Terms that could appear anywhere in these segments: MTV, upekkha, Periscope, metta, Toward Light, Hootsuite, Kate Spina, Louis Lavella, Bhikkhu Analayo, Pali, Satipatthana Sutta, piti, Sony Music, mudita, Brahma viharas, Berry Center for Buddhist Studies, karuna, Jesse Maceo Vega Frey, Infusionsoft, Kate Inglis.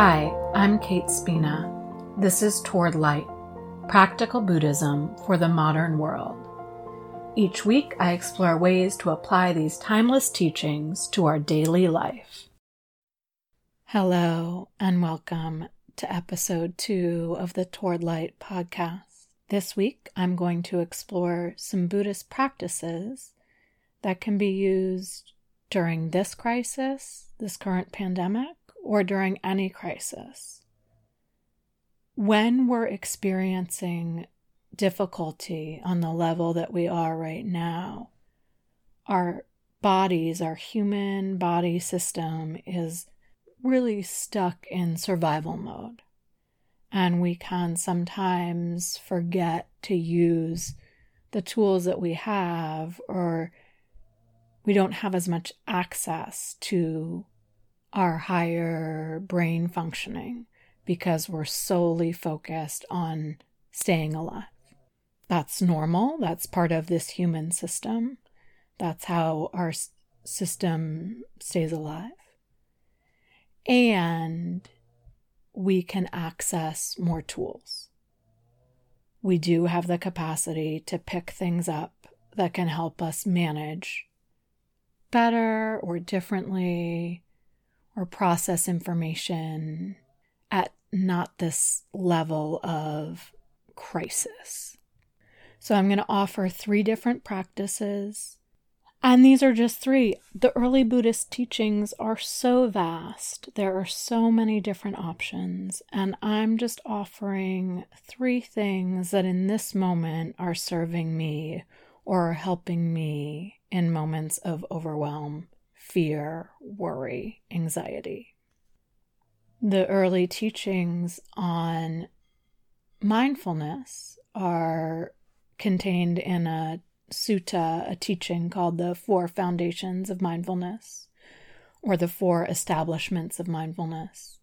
Hi, I'm Kate Spina. This is Toward Light, Practical Buddhism for the Modern World. Each week, I explore ways to apply these timeless teachings to our daily life. Hello, and welcome to Episode 2 of the Toward Light podcast. This week, I'm going to explore some Buddhist practices that can be used during this crisis, this current pandemic, or during any crisis. When we're experiencing difficulty on the level that we are right now, our bodies, our human body system is really stuck in survival mode. And we can sometimes forget to use the tools that we have, or we don't have as much access to our higher brain functioning because we're solely focused on staying alive. That's normal. That's part of this human system. That's how our system stays alive. And we can access more tools. We do have the capacity to pick things up that can help us manage better or differently, or process information at not this level of crisis. So I'm going to offer 3 different practices. And these are just 3. The early Buddhist teachings are so vast. There are so many different options. And I'm just offering 3 things that in this moment are serving me or helping me in moments of overwhelm, fear, worry, anxiety. The early teachings on mindfulness are contained in a sutta, a teaching called the 4 Foundations of Mindfulness, or the 4 Establishments of Mindfulness.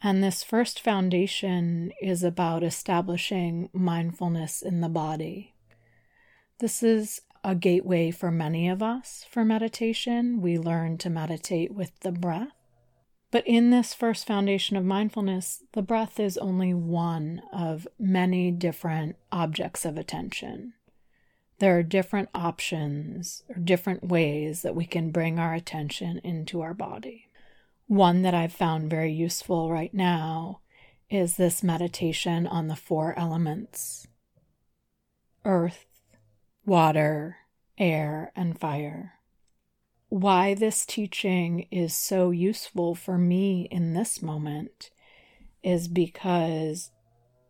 And this first foundation is about establishing mindfulness in the body. This is a gateway for many of us for meditation. We learn to meditate with the breath. But in this first foundation of mindfulness, the breath is only one of many different objects of attention. There are different options or different ways that we can bring our attention into our body. One that I've found very useful right now is this meditation on the 4 elements: earth, water, air, and fire. Why this teaching is so useful for me in this moment is because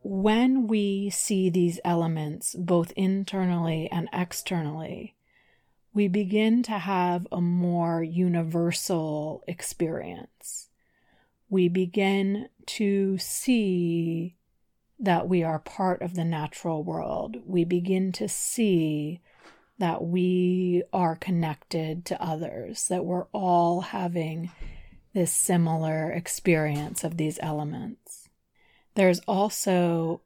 when we see these elements both internally and externally, we begin to have a more universal experience. We begin to see that we are part of the natural world. We begin to see that we are connected to others, that we're all having this similar experience of these elements. There's also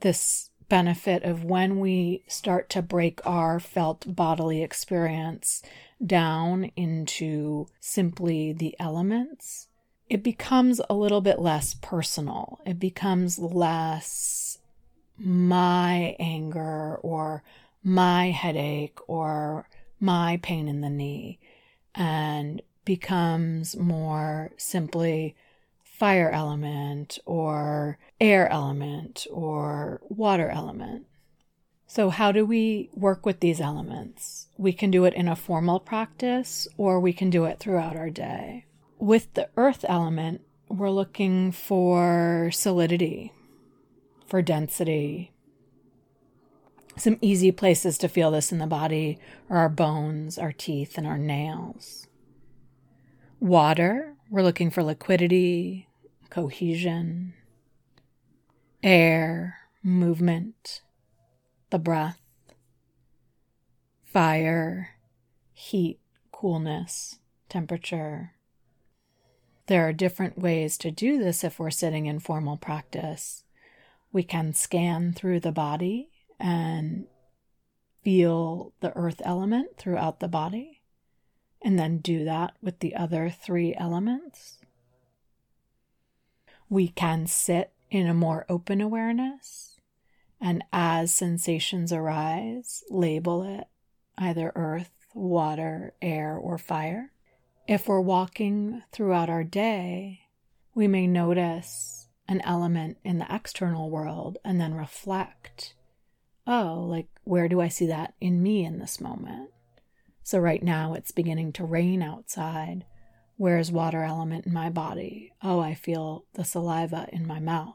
this benefit of when we start to break our felt bodily experience down into simply the elements, it becomes a little bit less personal. It becomes less my anger or my headache or my pain in the knee, and becomes more simply fire element or air element or water element. So how do we work with these elements? We can do it in a formal practice, or we can do it throughout our day. With the earth element, we're looking for solidity, for density. Some easy places to feel this in the body are our bones, our teeth, and our nails. Water, we're looking for liquidity, cohesion. Air, movement, the breath. Fire, heat, coolness, temperature. There are different ways to do this if we're sitting in formal practice. We can scan through the body and feel the earth element throughout the body, and then do that with the other 3 elements. we can sit in a more open awareness, and as sensations arise, label it either earth, water, air, or fire. If we're walking throughout our day, we may notice an element in the external world and then reflect, oh, like, where do I see that in me in this moment? So right now it's beginning to rain outside. Where's water element in my body? Oh, I feel the saliva in my mouth.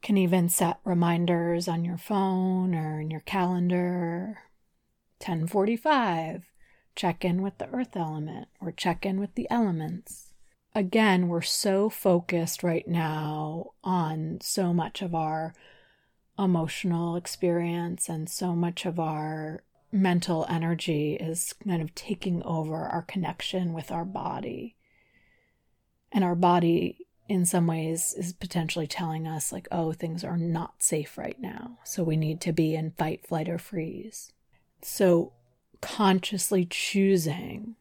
Can even set reminders on your phone or in your calendar. 10:45, check in with the earth element or check in with the elements. Again, we're so focused right now on so much of our emotional experience, and so much of our mental energy is kind of taking over our connection with our body. And our body, in some ways, is potentially telling us, like, oh, things are not safe right now. So we need to be in fight, flight, or freeze. So consciously choosing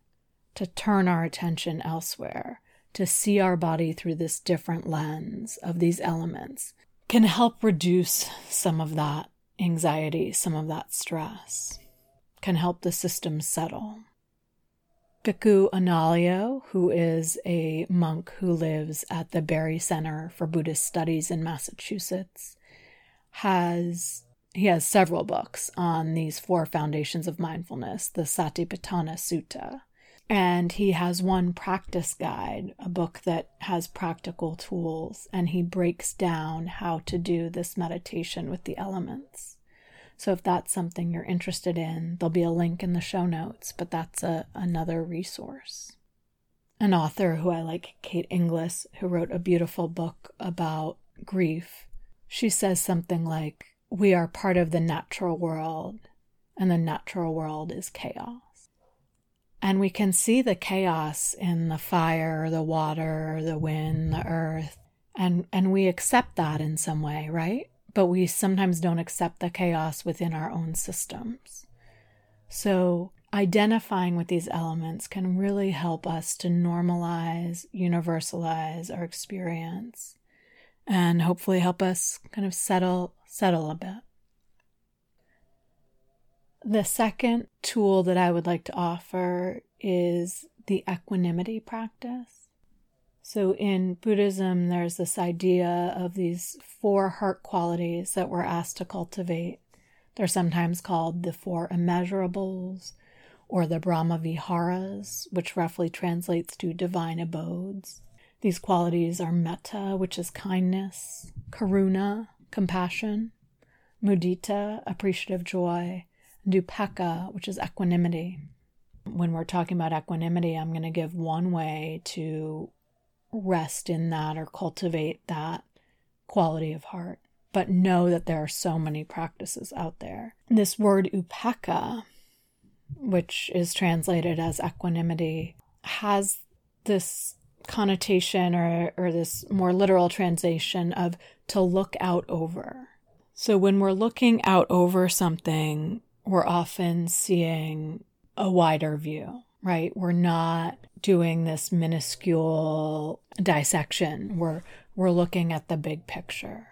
to turn our attention elsewhere, to see our body through this different lens of these elements, can help reduce some of that anxiety, some of that stress, can help the system settle. Bhikkhu Analayo, who is a monk who lives at the Berry Center for Buddhist Studies in Massachusetts, has several books on these four foundations of mindfulness, the Satipatthana Sutta, and he has one practice guide, a book that has practical tools, and he breaks down how to do this meditation with the elements. So if that's something you're interested in, there'll be a link in the show notes, but that's another resource. An author who I like, Kate Inglis, who wrote a beautiful book about grief, she says something like, we are part of the natural world, and the natural world is chaos. And we can see the chaos in the fire, the water, the wind, the earth, and we accept that in some way, right? But we sometimes don't accept the chaos within our own systems. So identifying with these elements can really help us to normalize, universalize our experience, and hopefully help us kind of settle a bit. The second tool that I would like to offer is the equanimity practice. So in Buddhism, there's this idea of these four heart qualities that we're asked to cultivate. They're sometimes called the four immeasurables or the Brahma viharas, which roughly translates to divine abodes. These qualities are metta, which is kindness, karuna, compassion, mudita, appreciative joy, and upekkha, which is equanimity. When we're talking about equanimity, I'm going to give one way to rest in that or cultivate that quality of heart, but know that there are so many practices out there. This word upekkha, which is translated as equanimity, has this connotation or this more literal translation of to look out over. So when we're looking out over something, we're often seeing a wider view, right? We're not doing this minuscule dissection. We're looking at the big picture.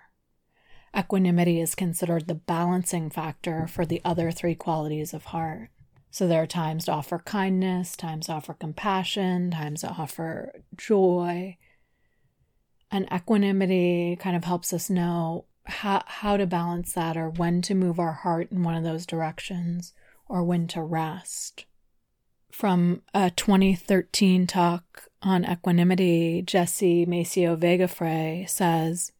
Equanimity is considered the balancing factor for the other three qualities of heart. So there are times to offer kindness, times to offer compassion, times to offer joy. And equanimity kind of helps us know how to balance that, or when to move our heart in one of those directions, or when to rest. From a 2013 talk on equanimity, Jesse Maceo Vega Frey says,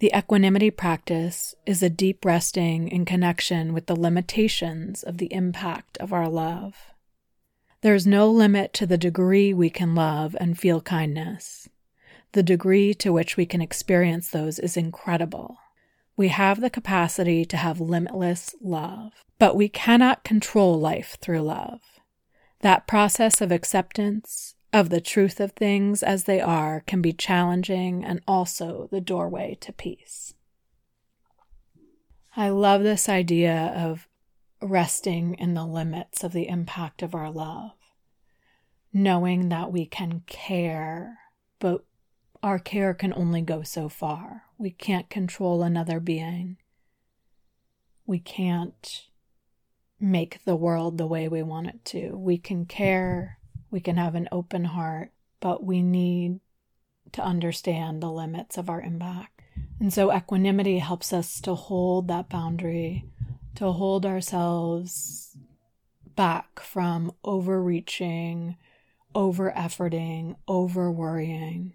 the equanimity practice is a deep resting in connection with the limitations of the impact of our love. There is no limit to the degree we can love and feel kindness. The degree to which we can experience those is incredible. We have the capacity to have limitless love, but we cannot control life through love. That process of acceptance of the truth of things as they are can be challenging and also the doorway to peace. I love this idea of resting in the limits of the impact of our love, knowing that we can care, but our care can only go so far. We can't control another being. We can't make the world the way we want it to. We can care, we can have an open heart, but we need to understand the limits of our impact. And so equanimity helps us to hold that boundary, to hold ourselves back from overreaching, over-efforting, over-worrying.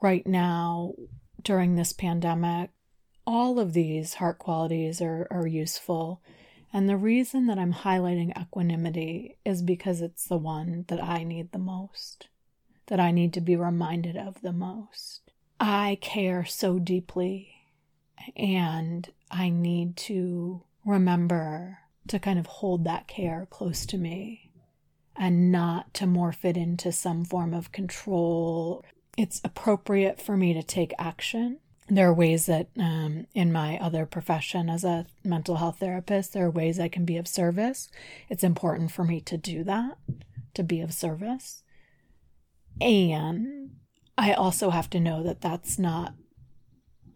Right now, during this pandemic, all of these heart qualities are useful. And the reason that I'm highlighting equanimity is because it's the one that I need the most, that I need to be reminded of the most. I care so deeply, and I need to remember to kind of hold that care close to me and not to morph it into some form of control. It's appropriate for me to take action. There are ways that in my other profession as a mental health therapist, there are ways I can be of service. It's important for me to do that, to be of service. And I also have to know that that's not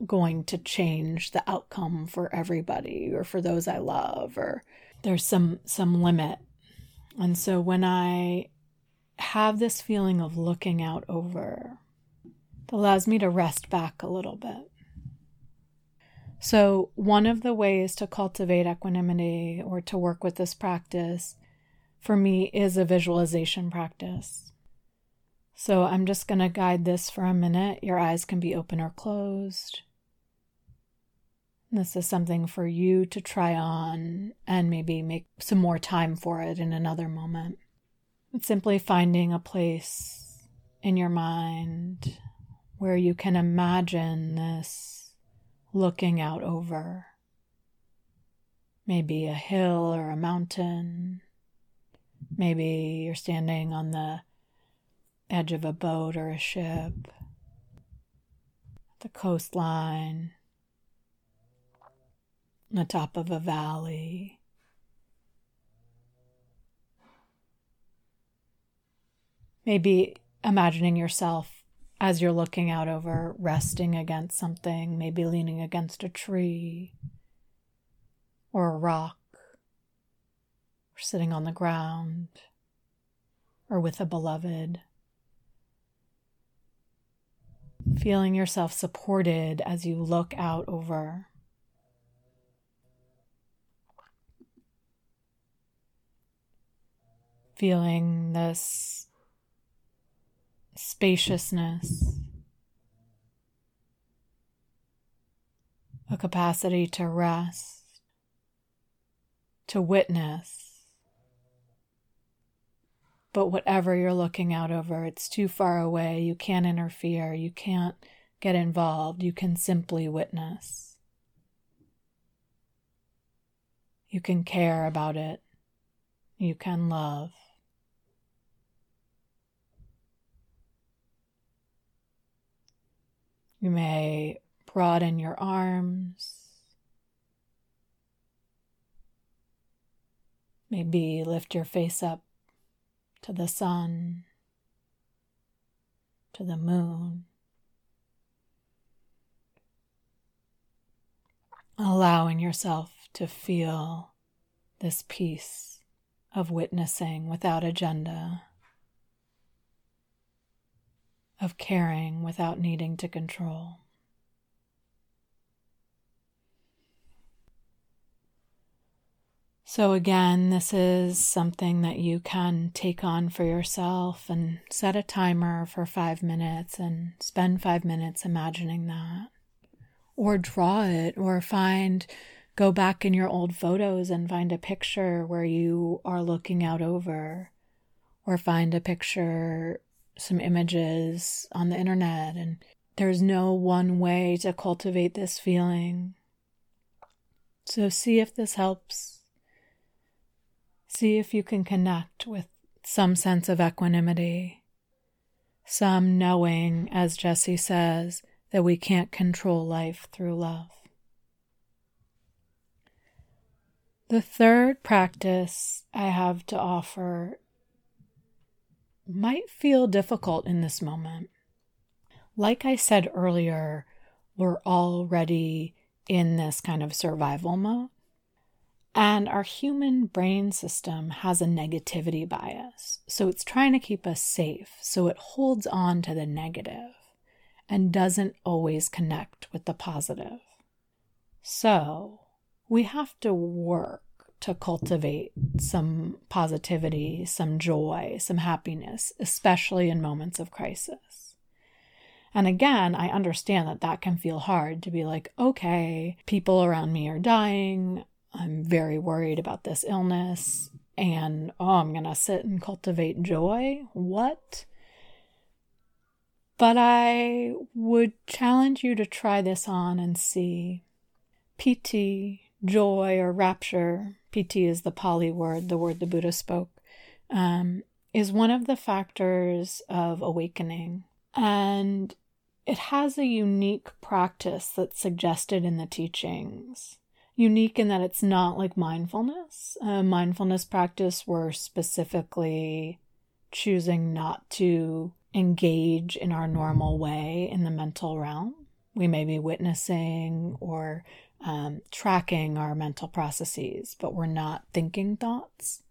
going to change the outcome for everybody or for those I love, or there's some limit. And so when I have this feeling of looking out over, it allows me to rest back a little bit. So one of the ways to cultivate equanimity or to work with this practice for me is a visualization practice. So I'm just going to guide this for a minute. Your eyes can be open or closed. This is something for you to try on and maybe make some more time for it in another moment. It's simply finding a place in your mind where you can imagine this looking out over. Maybe a hill or a mountain. Maybe you're standing on the edge of a boat or a ship, the coastline, the top of a valley. Maybe imagining yourself as you're looking out over, resting against something, maybe leaning against a tree or a rock, or sitting on the ground, or with a beloved. Feeling yourself supported as you look out over. Feeling this spaciousness, a capacity to rest, to witness. But whatever you're looking out over, it's too far away. You can't interfere. You can't get involved. You can simply witness. You can care about it. You can love. You may broaden your arms. Maybe lift your face up to the sun, to the moon, allowing yourself to feel this peace of witnessing without agenda, of caring without needing to control. So again, this is something that you can take on for yourself and set a timer for 5 minutes and spend 5 minutes imagining that. Or draw it, or go back in your old photos and find a picture where you are looking out over, or find a picture, some images on the internet. And there's no one way to cultivate this feeling. So see if this helps. See if you can connect with some sense of equanimity, some knowing, as Jesse says, that we can't control life through love. The third practice I have to offer might feel difficult in this moment. like I said earlier, we're already in this kind of survival mode. And our human brain system has a negativity bias. So it's trying to keep us safe. So it holds on to the negative and doesn't always connect with the positive. So we have to work to cultivate some positivity, some joy, some happiness, especially in moments of crisis. And again, I understand that that can feel hard to be like, okay, people around me are dying. I'm very worried about this illness, and I'm going to sit and cultivate joy. What? But I would challenge you to try this on and see. Piti, joy or rapture, piti is the Pali word, the word the Buddha spoke, is one of the factors of awakening. And it has a unique practice that's suggested in the teachings. Unique in that it's not like mindfulness, a mindfulness practice where specifically choosing not to engage in our normal way in the mental realm. We may be witnessing or tracking our mental processes, but we're not thinking thoughts.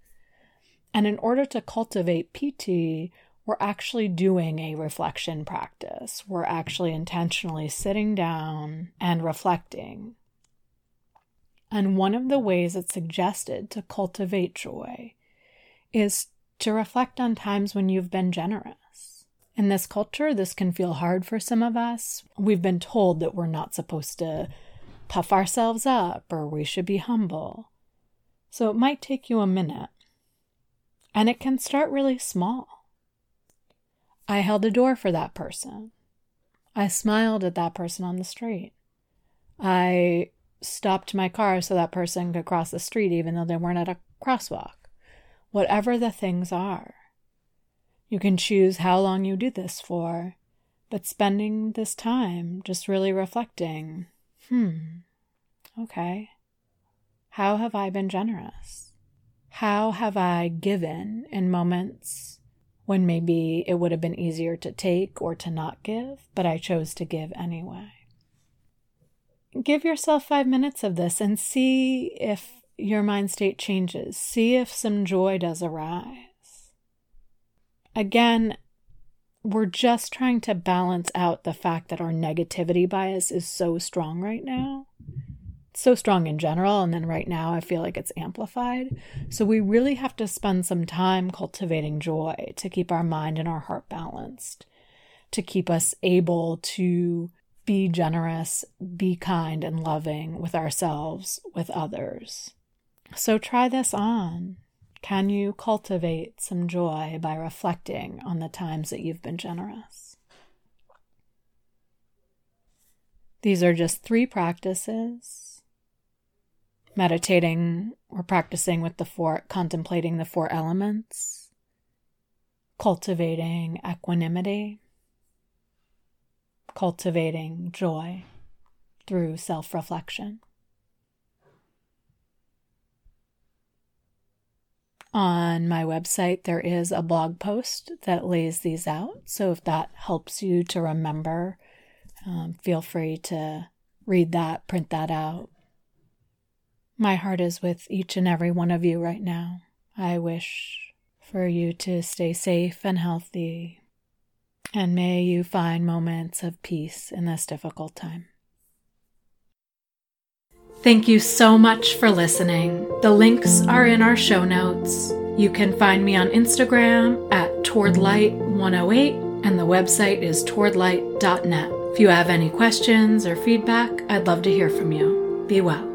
And in order to cultivate piti, we're actually doing a reflection practice. We're actually intentionally sitting down and reflecting. And one of the ways it's suggested to cultivate joy is to reflect on times when you've been generous. In this culture, this can feel hard for some of us. We've been told that we're not supposed to puff ourselves up or we should be humble. So it might take you a minute. And it can start really small. I held a door for that person. I smiled at that person on the street. I stopped my car so that person could cross the street even though they weren't at a crosswalk. Whatever the things are. You can choose how long you do this for, but spending this time just really reflecting, okay, how have I been generous? How have I given in moments when maybe it would have been easier to take or to not give, but I chose to give anyway? Give yourself 5 minutes of this and see if your mind state changes. See if some joy does arise. Again, we're just trying to balance out the fact that our negativity bias is so strong right now. It's so strong in general, and then right now I feel like it's amplified. So we really have to spend some time cultivating joy to keep our mind and our heart balanced, to keep us able to be generous, be kind and loving with ourselves, with others. So try this on. Can you cultivate some joy by reflecting on the times that you've been generous? These are just 3 practices. Meditating or practicing with contemplating the 4 elements. Cultivating equanimity. Cultivating joy through self-reflection. On my website, there is a blog post that lays these out. So if that helps you to remember, feel free to read that, print that out. My heart is with each and every one of you right now. I wish for you to stay safe and healthy. And may you find moments of peace in this difficult time. Thank you so much for listening. The links are in our show notes. You can find me on Instagram at towardlight108, and the website is towardlight.net. If you have any questions or feedback, I'd love to hear from you. Be well.